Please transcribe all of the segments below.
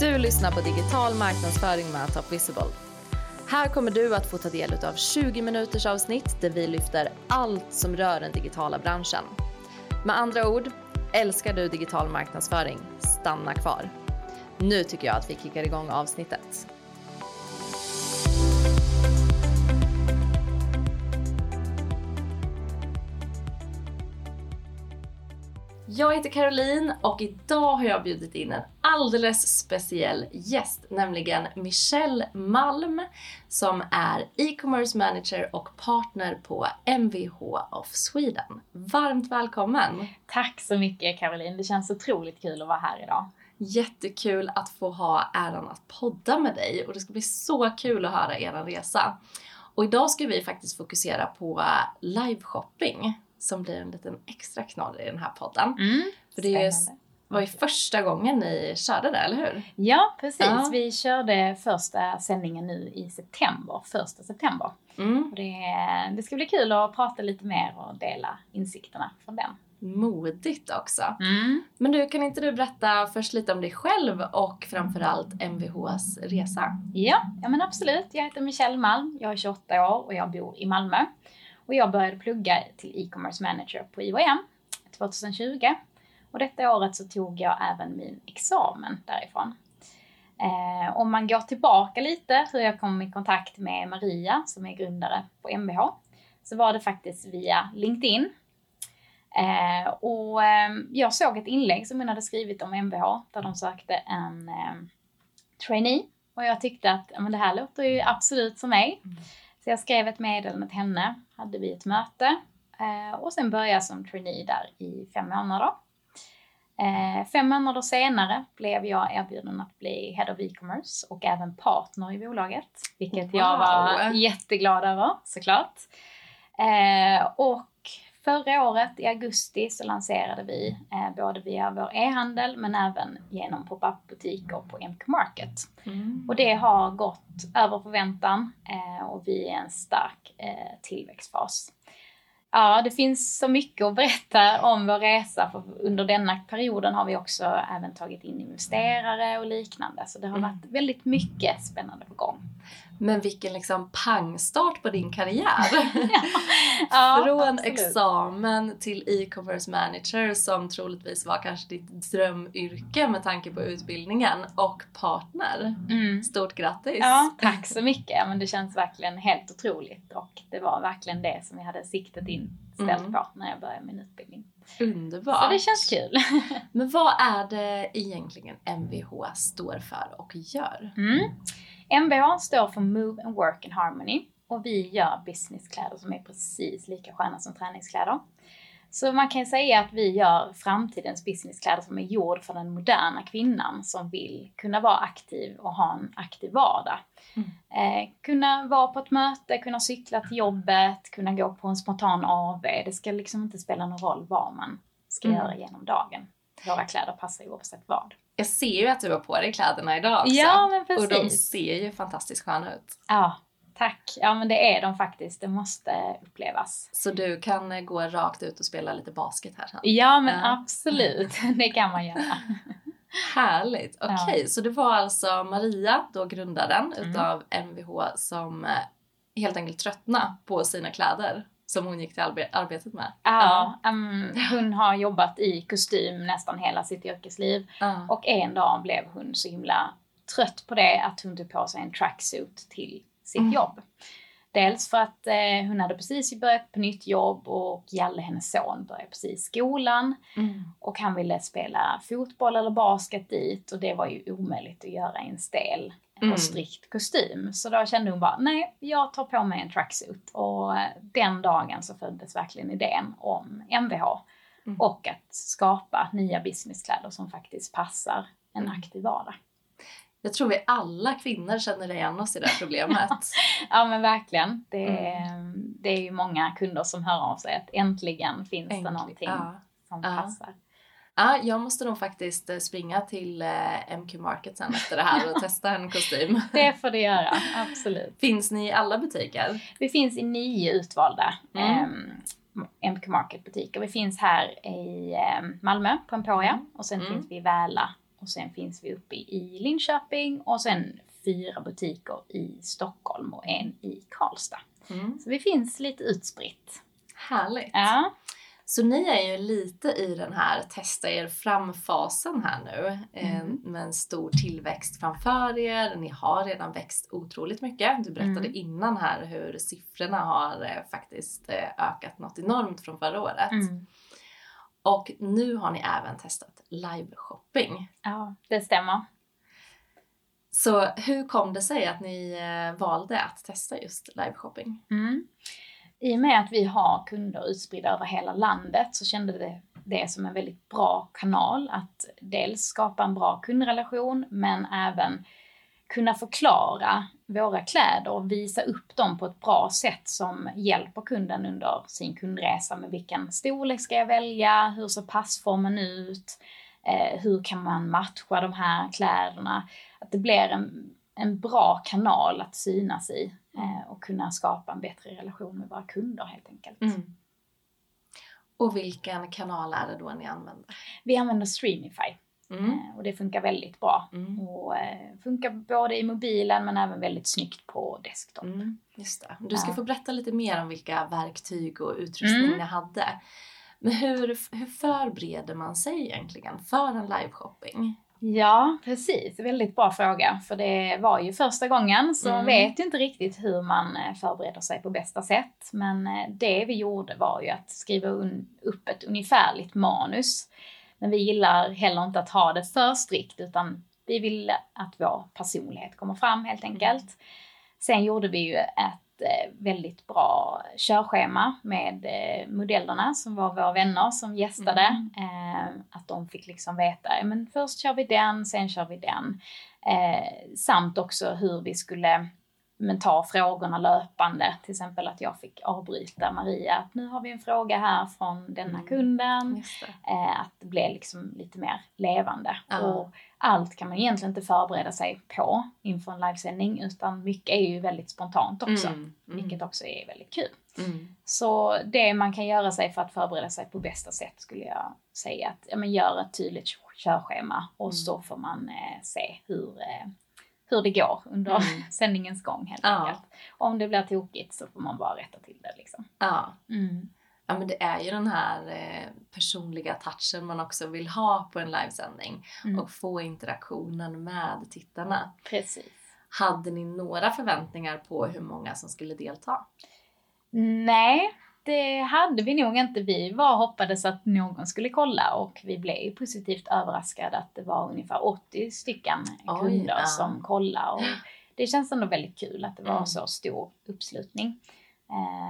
Du lyssnar på digital marknadsföring med Top Visible. Här kommer du att få ta del av 20 minuters avsnitt där vi lyfter allt som rör den digitala branschen. Med andra ord, älskar du digital marknadsföring? Stanna kvar. Nu tycker jag att vi kickar igång avsnittet. Jag heter Caroline och idag har jag bjudit in en alldeles speciell gäst, nämligen Michelle Malm som är e-commerce manager och partner på MWH of Sweden. Varmt välkommen! Tack så mycket Caroline, det känns otroligt kul att vara här idag. Jättekul att få ha äran att podda med dig och det ska bli så kul att höra er resa. Och idag ska vi faktiskt fokusera på live shopping. Som blir en liten extra knall i den här podden. För det var ju första gången ni körde det, eller hur? Ja, precis. Ja. Vi körde första sändningen nu i september. Första september. Det ska bli kul att prata lite mer och dela insikterna från den. Modigt också. Men du, kan inte du berätta först lite om dig själv och framförallt MWHs resa? Ja men absolut. Jag heter Michelle Malm. Jag är 28 år och jag bor i Malmö. Och jag började plugga till e-commerce manager på IOM 2020. Och detta året så tog jag även min examen därifrån. Om man går tillbaka lite hur jag kom i kontakt med Maria som är grundare på MWH. Så var det faktiskt via LinkedIn. Jag såg ett inlägg som hon hade skrivit om MWH där de sökte en trainee. Och jag tyckte att men det här låter ju absolut som mig. Så jag skrev ett meddelande till henne, hade vi ett möte och sen började jag som trainee där i 5 månader. 5 månader senare blev jag erbjuden att bli head of e-commerce och även partner i bolaget. Vilket jag var jätteglad över, såklart. Och förra året i augusti så lanserade vi både via vår e-handel men även genom pop-up-butiker på MQ Market. Och det har gått över förväntan och vi är en stark tillväxtfas. Ja, det finns så mycket att berätta om vår resa. För under denna perioden har vi också även tagit in investerare och liknande. Så det har varit väldigt mycket spännande på gång. Men vilken liksom pangstart på din karriär. Från examen till e-commerce manager som troligtvis var kanske ditt drömyrke med tanke på utbildningen och partner. Stort grattis. Ja, tack så mycket. Men det känns verkligen helt otroligt och det var verkligen det som jag hade siktat inställt på när jag började min utbildning. Underbart. Så det känns kul. Men vad är det egentligen MWH står för och gör? MWH står för Move & Work in Harmony och vi gör businesskläder som är precis lika sköna som träningskläder. Så man kan säga att vi gör framtidens businesskläder som är gjord för den moderna kvinnan som vill kunna vara aktiv och ha en aktiv vardag. Kunna vara på ett möte, kunna cykla till jobbet, kunna gå på en spontan AV. Det ska liksom inte spela någon roll vad man ska göra genom dagen. Våra kläder passar ju oavsett vad. Jag ser ju att du var på dig kläderna idag också. Ja, men precis. Och de ser ju fantastiskt sköna ut. Ja, tack. Ja, men det är de faktiskt. Det måste upplevas. Så du kan gå rakt ut och spela lite basket här sen? Ja, men absolut. Det kan man göra. Härligt. Okej, så det var alltså Maria, då grundaren utav MWH, som helt enkelt tröttnade på sina kläder. Som hon gick till arbetet med. Hon har jobbat i kostym nästan hela sitt yrkesliv. Och en dag blev hon så himla trött på det att hon tog på sig en tracksuit till sitt jobb. Dels för att hon hade precis börjat på nytt jobb och Jalle, hennes son, började precis skolan. Och han ville spela fotboll eller basket dit och det var ju omöjligt att göra i en stel och strikt kostym. Så då kände hon bara, nej, jag tar på mig en tracksuit. Och den dagen så föddes verkligen idén om MWH. Och att skapa nya businesskläder som faktiskt passar en aktiv vardag. Jag tror vi alla kvinnor känner igen oss i det här problemet. Ja, men verkligen. Det är ju många kunder som hör av sig att äntligen finns det någonting som passar. Ja, jag måste nog faktiskt springa till MQ Market sen efter det här och testa en kostym. Det får du göra, absolut. Finns ni i alla butiker? Vi finns i 9 utvalda MQ Market-butiker. Vi finns här i Malmö på Emporia och sen finns vi i Väla. Och sen finns vi uppe i Linköping och sen 4 butiker i Stockholm och en i Karlstad. Mm. Så vi finns lite utspritt. Härligt. Ja. Så ni är ju lite i den här testa er framfasen här nu. Mm. Med en stor tillväxt framför er. Ni har redan växt otroligt mycket. Du berättade innan här hur siffrorna har faktiskt ökat något enormt från förra året. Mm. Och nu har ni även testat live shopping. Ja, det stämmer. Så hur kom det sig att ni valde att testa just live shopping? Mm. I och med att vi har kunder utspridda över hela landet så kände det som en väldigt bra kanal att dels skapa en bra kundrelation men även kunna förklara våra kläder och visa upp dem på ett bra sätt som hjälper kunden under sin kundresa med vilken storlek ska jag välja, hur ser passformen ut, hur kan man matcha de här kläderna. Att det blir en bra kanal att synas i och kunna skapa en bättre relation med våra kunder helt enkelt. Mm. Och vilken kanal är det då ni använder? Vi använder Streamify och det funkar väldigt bra. Mm. Och funkar både i mobilen men även väldigt snyggt på desktop. Mm. Just det. Du ska få berätta lite mer om vilka verktyg och utrustning ni hade. Men hur förbereder man sig egentligen för en live-shopping? Ja, precis. Väldigt bra fråga. För det var ju första gången så vet ju inte riktigt hur man förbereder sig på bästa sätt. Men det vi gjorde var ju att skriva upp ett ungefärligt manus. Men vi gillar heller inte att ha det för strikt utan vi vill att vår personlighet kommer fram helt enkelt. Sen gjorde vi ju ett väldigt bra körschema med modellerna som var våra vänner som gästade. Att de fick liksom veta, men först kör vi den, sen kör vi den. Samt också hur vi skulle ta frågorna löpande. Till exempel att jag fick avbryta Maria. Att nu har vi en fråga här från denna kunden. Att det blev liksom lite mer levande. Och allt kan man egentligen inte förbereda sig på inför en livesändning. Utan mycket är ju väldigt spontant också. Vilket också är väldigt kul. Så det man kan göra sig för att förbereda sig på bästa sätt skulle jag säga. Att ja, men gör ett tydligt körschema. Och så får man se hur det går under sändningens gång helt enkelt. Om det blir tokigt så får man bara rätta till det liksom. Ja, men det är ju den här personliga touchen man också vill ha på en livesändning. Och få interaktionen med tittarna. Precis. Hade ni några förväntningar på hur många som skulle delta? Nej, det hade vi nog inte. Vi hoppades att någon skulle kolla och vi blev positivt överraskade att det var ungefär 80 stycken kunder som kollade. Och det känns ändå väldigt kul att det var så stor uppslutning.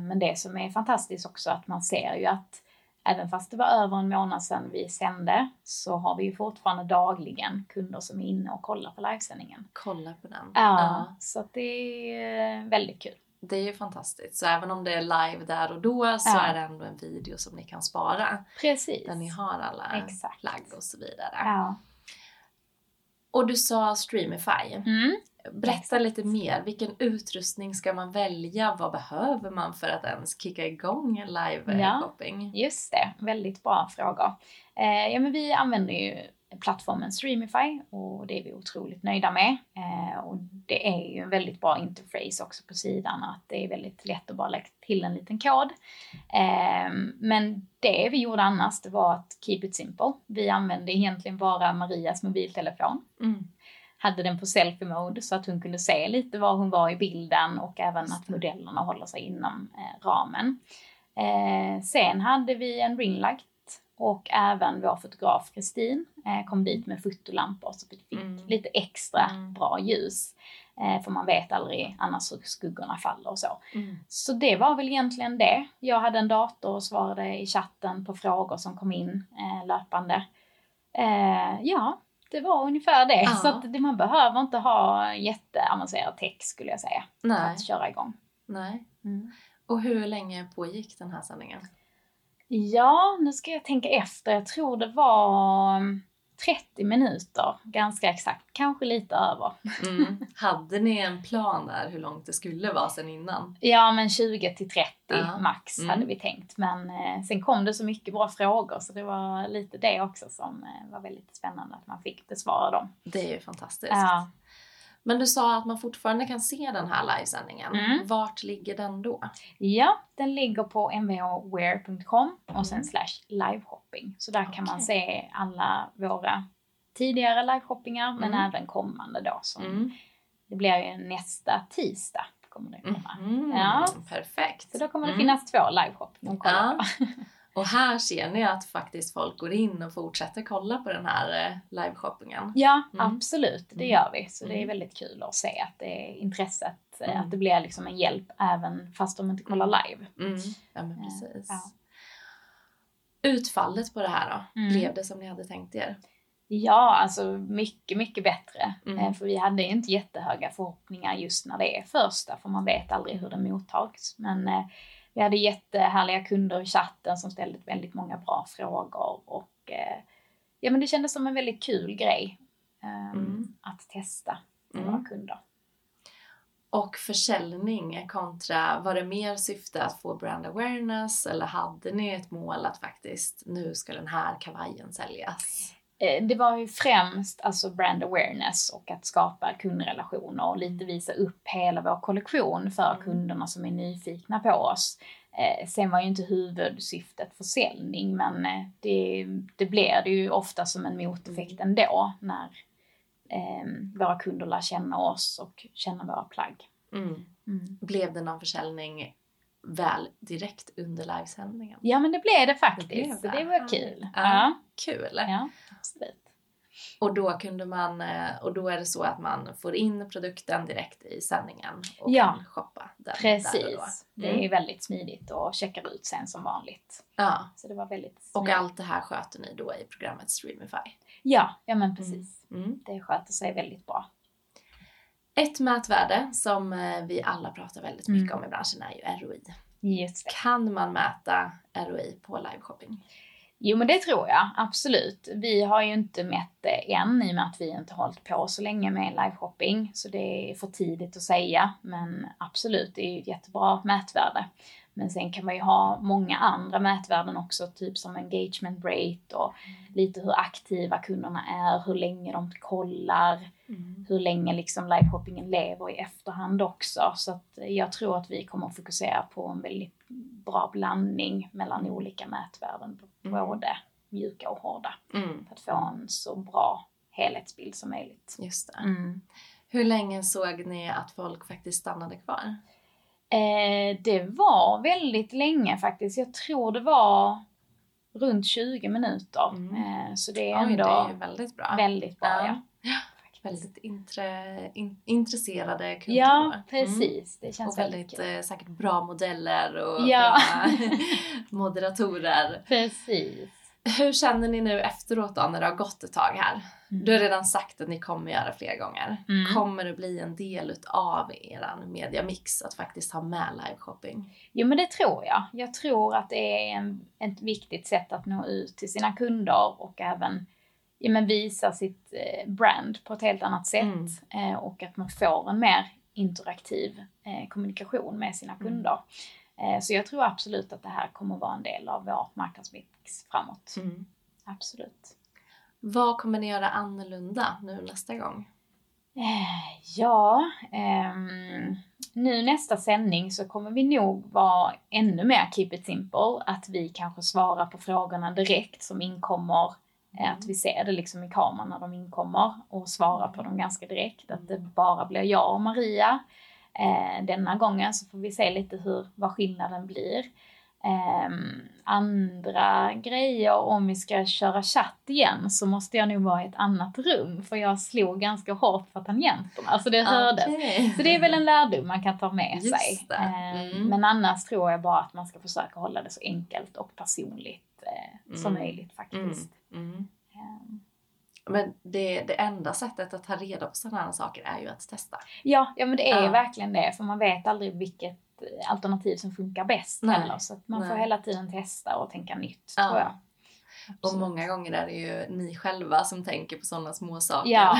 Men det som är fantastiskt också att man ser ju att även fast det var över en månad sedan vi sände så har vi ju fortfarande dagligen kunder som är inne och kollar på livesändningen. Kollar på den. Ja, så det är väldigt kul. Det är ju fantastiskt. Så även om det är live där och då så är det ändå en video som ni kan spara. Precis. Där ni har alla flagg och så vidare. Ja. Och du sa Streamify. Berätta lite mer. Vilken utrustning ska man välja? Vad behöver man för att ens kicka igång en live-shopping? Ja, just det. Väldigt bra fråga. Men vi använder ju plattformen Streamify och det är vi otroligt nöjda med och det är ju en väldigt bra interface också på sidan att det är väldigt lätt att bara lägga till en liten kod men det vi gjorde annars det var att keep it simple. Vi använde egentligen bara Marias mobiltelefon hade den på selfie mode så att hon kunde se lite var hon var i bilden och även att modellerna håller sig inom ramen sen hade vi en ringlight och även vår fotograf Kristin kom dit med fotolampor så vi fick lite extra bra ljus. För man vet aldrig annars hur skuggorna faller och så. Så det var väl egentligen det. Jag hade en dator och svarade i chatten på frågor som kom in löpande. Det var ungefär det. Ja. Så att man behöver inte ha jätteavancerad text skulle jag säga. Nej. För att köra igång. Nej. Och hur länge pågick den här sändningen? Ja, nu ska jag tänka efter. Jag tror det var 30 minuter, ganska exakt, kanske lite över. Mm. Hade ni en plan där hur långt det skulle vara sen innan? Ja, men 20 till 30 max hade vi tänkt. Men sen kom det så mycket bra frågor, så det var lite det också som var väldigt spännande att man fick besvara dem. Det är ju fantastiskt. Ja. Men du sa att man fortfarande kan se den här livesändningen. Mm. Vart ligger den då? Ja, den ligger på mwhwear.com och sen /liveshopping. Så där kan man se alla våra tidigare liveshoppingar, men även kommande då. Som det blir ju nästa tisdag kommer det komma. Ja. Perfekt. Så då kommer det finnas 2 liveshoppningar. Ja. Och här ser ni att faktiskt folk går in och fortsätter kolla på den här liveshoppingen. Ja, absolut. Det gör vi. Så det är väldigt kul att se att det är intresset. Att det blir liksom en hjälp även fast de inte kollar live. Mm. Ja, men precis. Ja. Utfallet på det här då? Blev det som ni hade tänkt er? Ja, alltså mycket, mycket bättre. För vi hade ju inte jättehöga förhoppningar just när det är första. För man vet aldrig hur det mottags. Men... vi hade jättehärliga kunder i chatten som ställde väldigt många bra frågor. Och ja, men det kändes som en väldigt kul grej att testa för våra kunder. Och försäljning kontra, var det mer syfte att få brand awareness? Eller hade ni ett mål att faktiskt, nu ska den här kavajen säljas? Det var ju främst alltså brand awareness och att skapa kundrelationer och lite visa upp hela vår kollektion för kunderna som är nyfikna på oss. Sen var ju inte huvudsyftet försäljning, men det blir det ju ofta som en moteffekt ändå när våra kunder lär känna oss och känna våra plagg. Blev det någon försäljning väl direkt under livesändningen? Ja, men det blev det faktiskt. Det var kul. Ja. Kul. Ja, absolut. Och då kunde man, och då är det så att man får in produkten direkt i sändningen och kan shoppa den. Precis. Där och då. Det är väldigt smidigt och checkar ut sen som vanligt. Ja. Så det var väldigt smidigt. Och allt det här sköter ni då i programmet Streamify? Ja men precis. Det sköter sig väldigt bra. Ett mätvärde som vi alla pratar väldigt mycket om i branschen är ju ROI. Just det. Kan man mäta ROI på liveshopping? Jo, men det tror jag, absolut. Vi har ju inte mätt det än i och med att vi inte har hållit på så länge med liveshopping. Så det är för tidigt att säga, men absolut, det är ju ett jättebra mätvärde. Men sen kan man ju ha många andra mätvärden också, typ som engagement rate och lite hur aktiva kunderna är, hur länge de kollar, hur länge liksom liveshoppingen lever i efterhand också. Så att jag tror att vi kommer att fokusera på en väldigt bra blandning mellan olika mätvärden, både mjuka och hårda, för att få en så bra helhetsbild som möjligt. Just det. Hur länge såg ni att folk faktiskt stannade kvar? Det var väldigt länge faktiskt. Jag tror det var runt 20 minuter. Så det är ändå det är väldigt bra. Väldigt bra, ja. Väldigt intresserade kunder. Ja, precis. Det känns och väldigt säkert bra modeller och bra moderatorer. Precis. Hur känner ni nu efteråt då, när det har gått ett tag här? Du har redan sagt att ni kommer göra fler gånger. Kommer det bli en del av er mediamix att faktiskt ha med liveshopping? Jo, men det tror jag. Jag tror att det är ett viktigt sätt att nå ut till sina kunder och även visa sitt brand på ett helt annat sätt. Och att man får en mer interaktiv kommunikation med sina kunder. Så jag tror absolut att det här kommer vara en del av vår marknadsmix framåt. Absolut. Vad kommer ni göra annorlunda nu nästa gång? Nu nästa sändning så kommer vi nog vara ännu mer keep it simple. Att vi kanske svarar på frågorna direkt som inkommer. Att vi ser det liksom i kameran när de inkommer och svarar på dem ganska direkt. Att det bara blir jag och Maria denna gången, så får vi se lite vad skillnaden blir. Andra grejer, om vi ska köra chatt igen så måste jag nog vara i ett annat rum, för jag slog ganska hårt på tangenterna, alltså det hördes. Så det är väl en lärdom man kan ta med sig. Men annars tror jag bara att man ska försöka hålla det så enkelt och personligt som möjligt faktiskt. Men det enda sättet att ta reda på sådana här saker är ju att testa. Ja men det är verkligen det. För man vet aldrig vilket alternativ som funkar bäst. Så att man får hela tiden testa och tänka nytt, tror jag. Och många gånger är det ju ni själva som tänker på sådana små saker. Ja,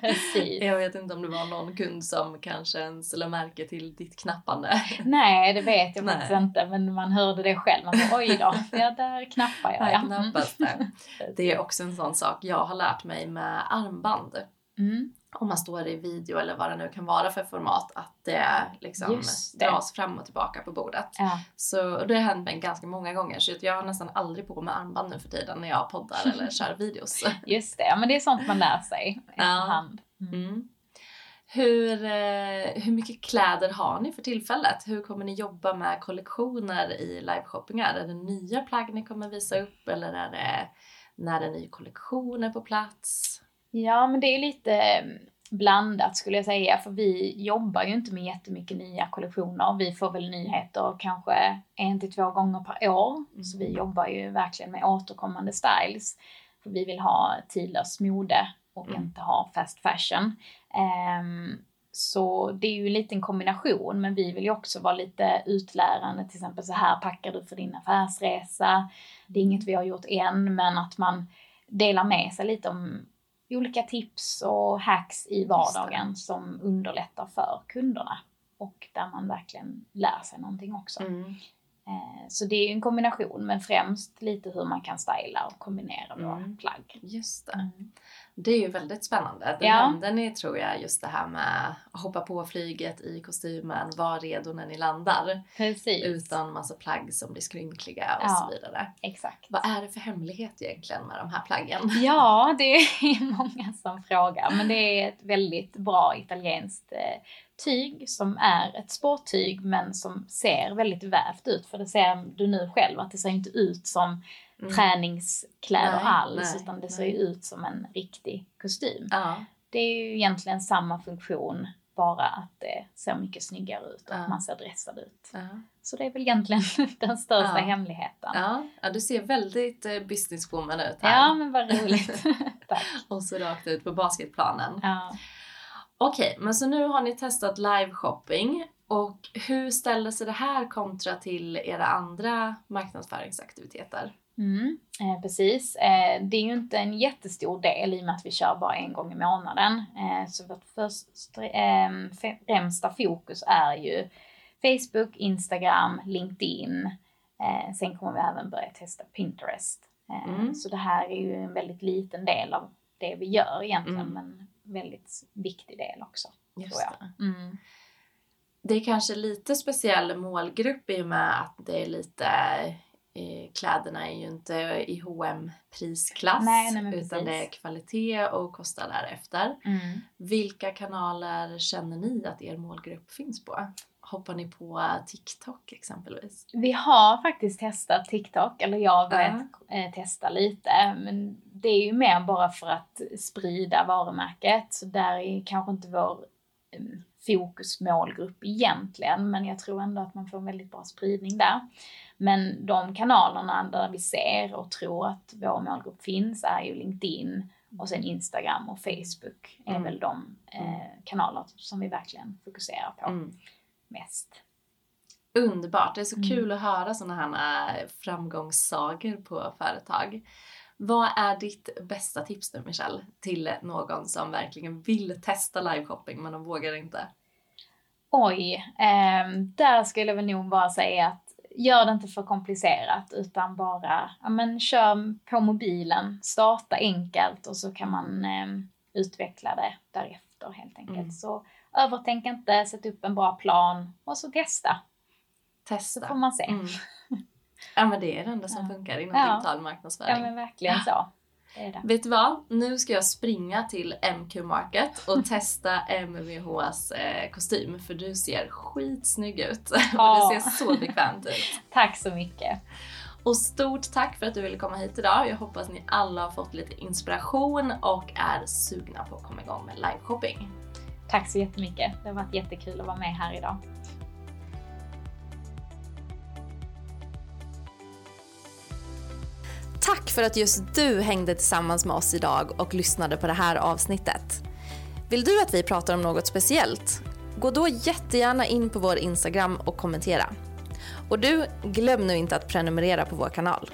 precis. Jag vet inte om det var någon kund som kanske ens lade märke till ditt knappande. Nej, det vet jag faktiskt inte. Men man hörde det själv. Man bara, oj då, ja, där knappar jag. Ja. Knappas det. Det är också en sån sak jag har lärt mig med armband. Mm. Om man står i video eller vad det nu kan vara för format, att det liksom dras fram och tillbaka på bordet. Ja. Så det har hänt mig ganska många gånger, så jag har nästan aldrig på med armband nu för tiden när jag poddar eller kör videos. Just det, men det är sånt man lär sig efterhand. Mm. Hur mycket kläder har ni för tillfället? Hur kommer ni jobba med kollektioner i liveshoppingar? Är det nya plagg ni kommer visa upp, eller är det när en ny kollektion är på plats? Ja, men det är lite blandat skulle jag säga, för vi jobbar ju inte med jättemycket nya kollektioner. Vi får väl nyheter kanske 1-2 gånger per år. Mm. Så vi jobbar ju verkligen med återkommande styles. För vi vill ha tidlös mode och inte ha fast fashion. Så det är ju lite en kombination, men vi vill ju också vara lite utlärande. Till exempel, så här packar du för din affärsresa. Det är inget vi har gjort än, men att man delar med sig lite om olika tips och hacks i vardagen som underlättar för kunderna. Och där man verkligen lär sig någonting också. Mm. Så det är ju en kombination, men främst lite hur man kan styla och kombinera våra plagg. Just det. Mm. Det är ju väldigt spännande. Det händer ni, tror jag, just det här med att hoppa på flyget i kostymen, vara redo när ni landar. Precis. Utan massa plagg som blir skrynkliga och så vidare. Exakt. Vad är det för hemlighet egentligen med de här plaggen? Ja, det är många som frågar, men det är ett väldigt bra italienskt tyg som är ett sporttyg, men som ser väldigt vävt ut. För det ser du nu själv, att det ser inte ut som träningskläder alls, utan det ser ju ut som en riktig kostym. Ja. Det är ju egentligen samma funktion, bara att det ser mycket snyggare ut och att man ser dressad ut. Ja. Så det är väl egentligen den största hemligheten. Ja. Ja, du ser väldigt businesswoman ut här. Ja, men vad roligt. Tack. Och så rakt ut på basketplanen. Ja. Okej, men så nu har ni testat live shopping. Och hur ställer sig det här kontra till era andra marknadsföringsaktiviteter? Precis. Det är ju inte en jättestor del i och med att vi kör bara en gång i månaden. Så vårt främsta fokus är ju Facebook, Instagram, LinkedIn. Sen kommer vi även börja testa Pinterest. Så det här är ju en väldigt liten del av det vi gör egentligen, men väldigt viktig del också. Just tror jag. Det är kanske lite speciell målgrupp i och med att det är lite, kläderna är ju inte i H&M-prisklass, utan det är kvalitet och kostar därefter. Vilka kanaler känner ni att er målgrupp finns på? Hoppar ni på TikTok exempelvis? Vi har faktiskt testat TikTok, eller jag har börjat testa lite, men det är ju mer bara för att sprida varumärket, så där är kanske inte vår fokusmålgrupp egentligen, men jag tror ändå att man får en väldigt bra spridning där. Men de kanalerna där vi ser och tror att vår målgrupp finns är ju LinkedIn och sen Instagram och Facebook är väl de kanaler som vi verkligen fokuserar på mest. Underbart, det är så kul att höra sådana här framgångssagor på företag. Vad är ditt bästa tips nu, Michelle, till någon som verkligen vill testa liveshopping men de vågar inte? Där skulle jag väl nog bara säga att gör det inte för komplicerat, utan bara kör på mobilen, starta enkelt och så kan man utveckla det därefter helt enkelt. Så övertänk inte, sätt upp en bra plan och så testa. Så får man se. Ja, men det är det enda som funkar inom digital marknadsföring. Ja, men verkligen så. Det är det. Vet du vad? Nu ska jag springa till MQ Market och testa MWHs kostym. För du ser skitsnygg ut. Ja. Och det ser så bekvämt ut. Tack så mycket. Och stort tack för att du ville komma hit idag. Jag hoppas ni alla har fått lite inspiration och är sugna på att komma igång med liveshopping. Tack så jättemycket. Det har varit jättekul att vara med här idag. Tack för att just du hängde tillsammans med oss idag och lyssnade på det här avsnittet. Vill du att vi pratar om något speciellt? Gå då jättegärna in på vår Instagram och kommentera. Och du, glöm nu inte att prenumerera på vår kanal.